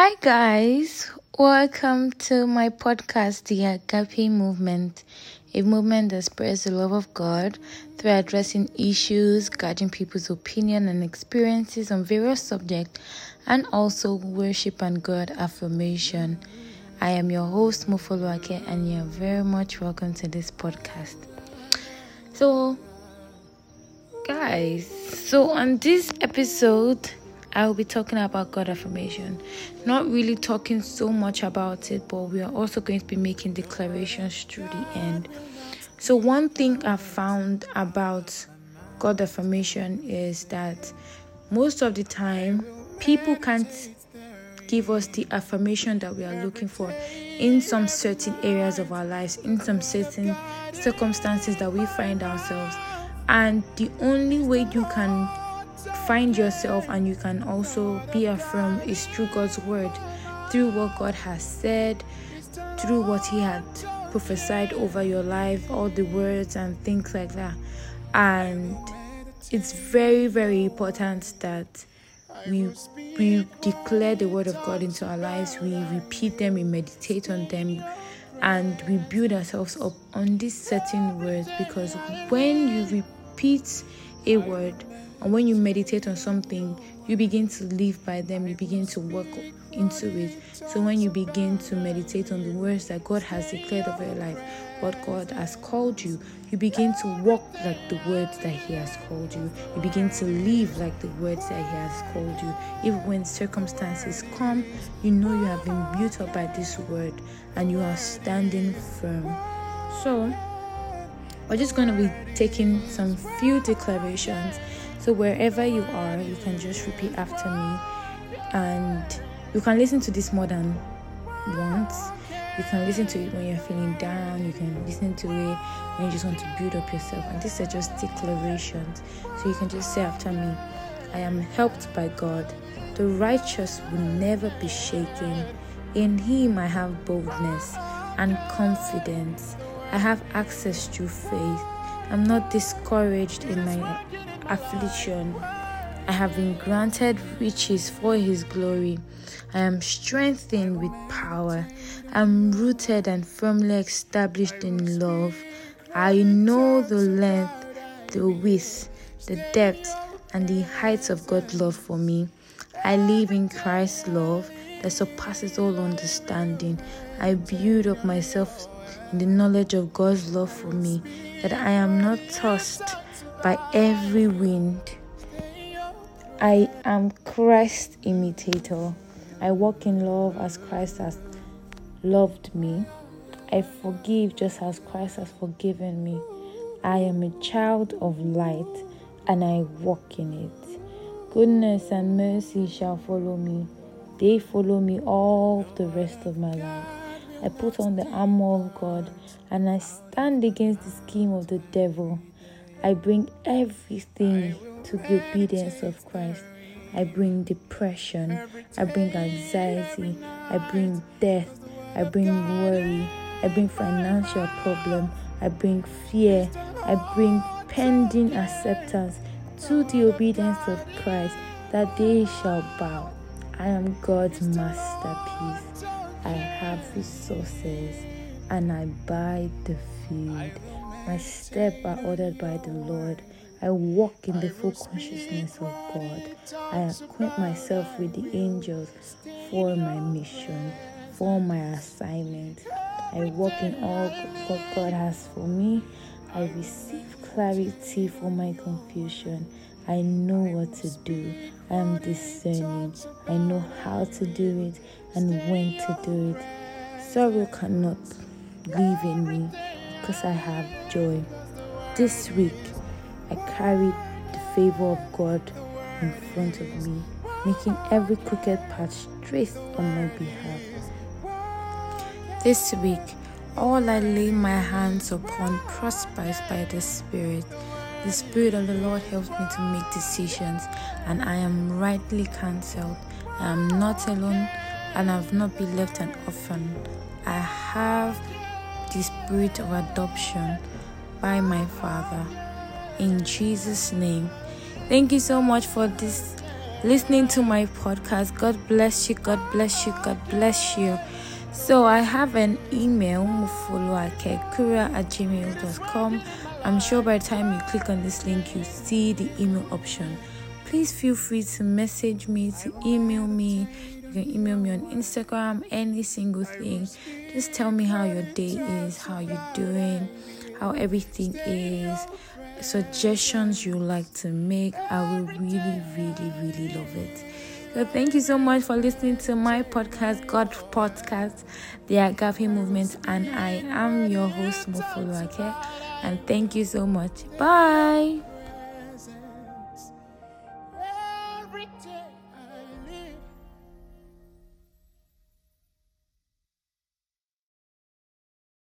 Hi guys, welcome to my podcast, the Agape Movement, a movement that spreads the love of God through addressing issues, guiding people's opinion and experiences on various subjects, and also worship and God affirmation. I am your host, Mufoluwake, and you're very much welcome to this podcast. So, guys, on this episode, I will be talking about God affirmation. Not really talking so much about it, but we are also going to be making declarations through the end. So one thing I found about God affirmation is that most of the time, people can't give us the affirmation that we are looking for in some certain areas of our lives, in some certain circumstances that we find ourselves. And the only way you can find yourself and you can also be affirmed is through God's word, through what God has said, through what he had prophesied over your life, all the words and things like that. And it's very, very important that we declare the word of God into our lives, we repeat them, we meditate on them, and we build ourselves up on these certain words, because when you repeat a word, and when you meditate on something, you begin to live by them, you begin to work into it. So when you begin to meditate on the words that God has declared over your life, what God has called you, you begin to walk like the words that he has called you. You begin to live like the words that he has called you. Even when circumstances come, you know you have been built up by this word and you are standing firm. So we're just going to be taking some few declarations. So wherever you are, you can just repeat after me, and you can listen to this more than once. You can listen to it when you're feeling down, you can listen to it when you just want to build up yourself, and these are just declarations. So you can just say after me: I am helped by God. The righteous will never be shaken. In him I have boldness and confidence. I have access through faith. I'm not discouraged in my affliction. I have been granted riches for his glory. I am strengthened with power. I'm rooted and firmly established in love. I know the length, the width, the depth, and the heights of God's love for me. I live in Christ's love that surpasses all understanding. I build up myself in the knowledge of God's love for me, that I am not tossed by every wind. I am Christ's imitator. I walk in love as Christ has loved me. I forgive just as Christ has forgiven me. I am a child of light and I walk in it. Goodness and mercy shall follow me. They follow me all the rest of my life. I put on the armor of God and I stand against the scheme of the devil. I bring everything to the obedience of Christ. I bring depression. I bring anxiety. I bring death. I bring worry. I bring financial problem. I bring fear. I bring pending acceptance to the obedience of Christ, that they shall bow. I am God's masterpiece. I have resources and I buy the field. My steps are ordered by the Lord. I walk in the full consciousness of God. I acquaint myself with the angels for my mission, for my assignment. I walk in all what God has for me. I receive clarity for my confusion. I know what to do. I am discerning. I know how to do it and when to do it. Sorrow cannot live in me, because I have joy. This week, I carried the favor of God in front of me, making every crooked path straight on my behalf. This week, all I lay my hands upon prospers by the Spirit. The Spirit of the Lord helps me to make decisions, and I am rightly counseled. I am not alone, and I have not been left an orphan. I have the spirit of adoption by my Father, in Jesus' name. Thank you so much for this listening to my podcast. God bless you, God bless you, God bless you. So I have an email, mufoluwake@gmail.com. I'm sure by the time you click on this link, you see the email option. Please feel free to message me, to email me. You can email me on Instagram, any single thing. Just tell me how your day is, how you're doing, how everything is, suggestions you like to make. I will really love it. So thank you so much for listening to my podcast, God Podcast, the Agape Movement, and I am your host, Mufoluwake. And thank you so much. Bye.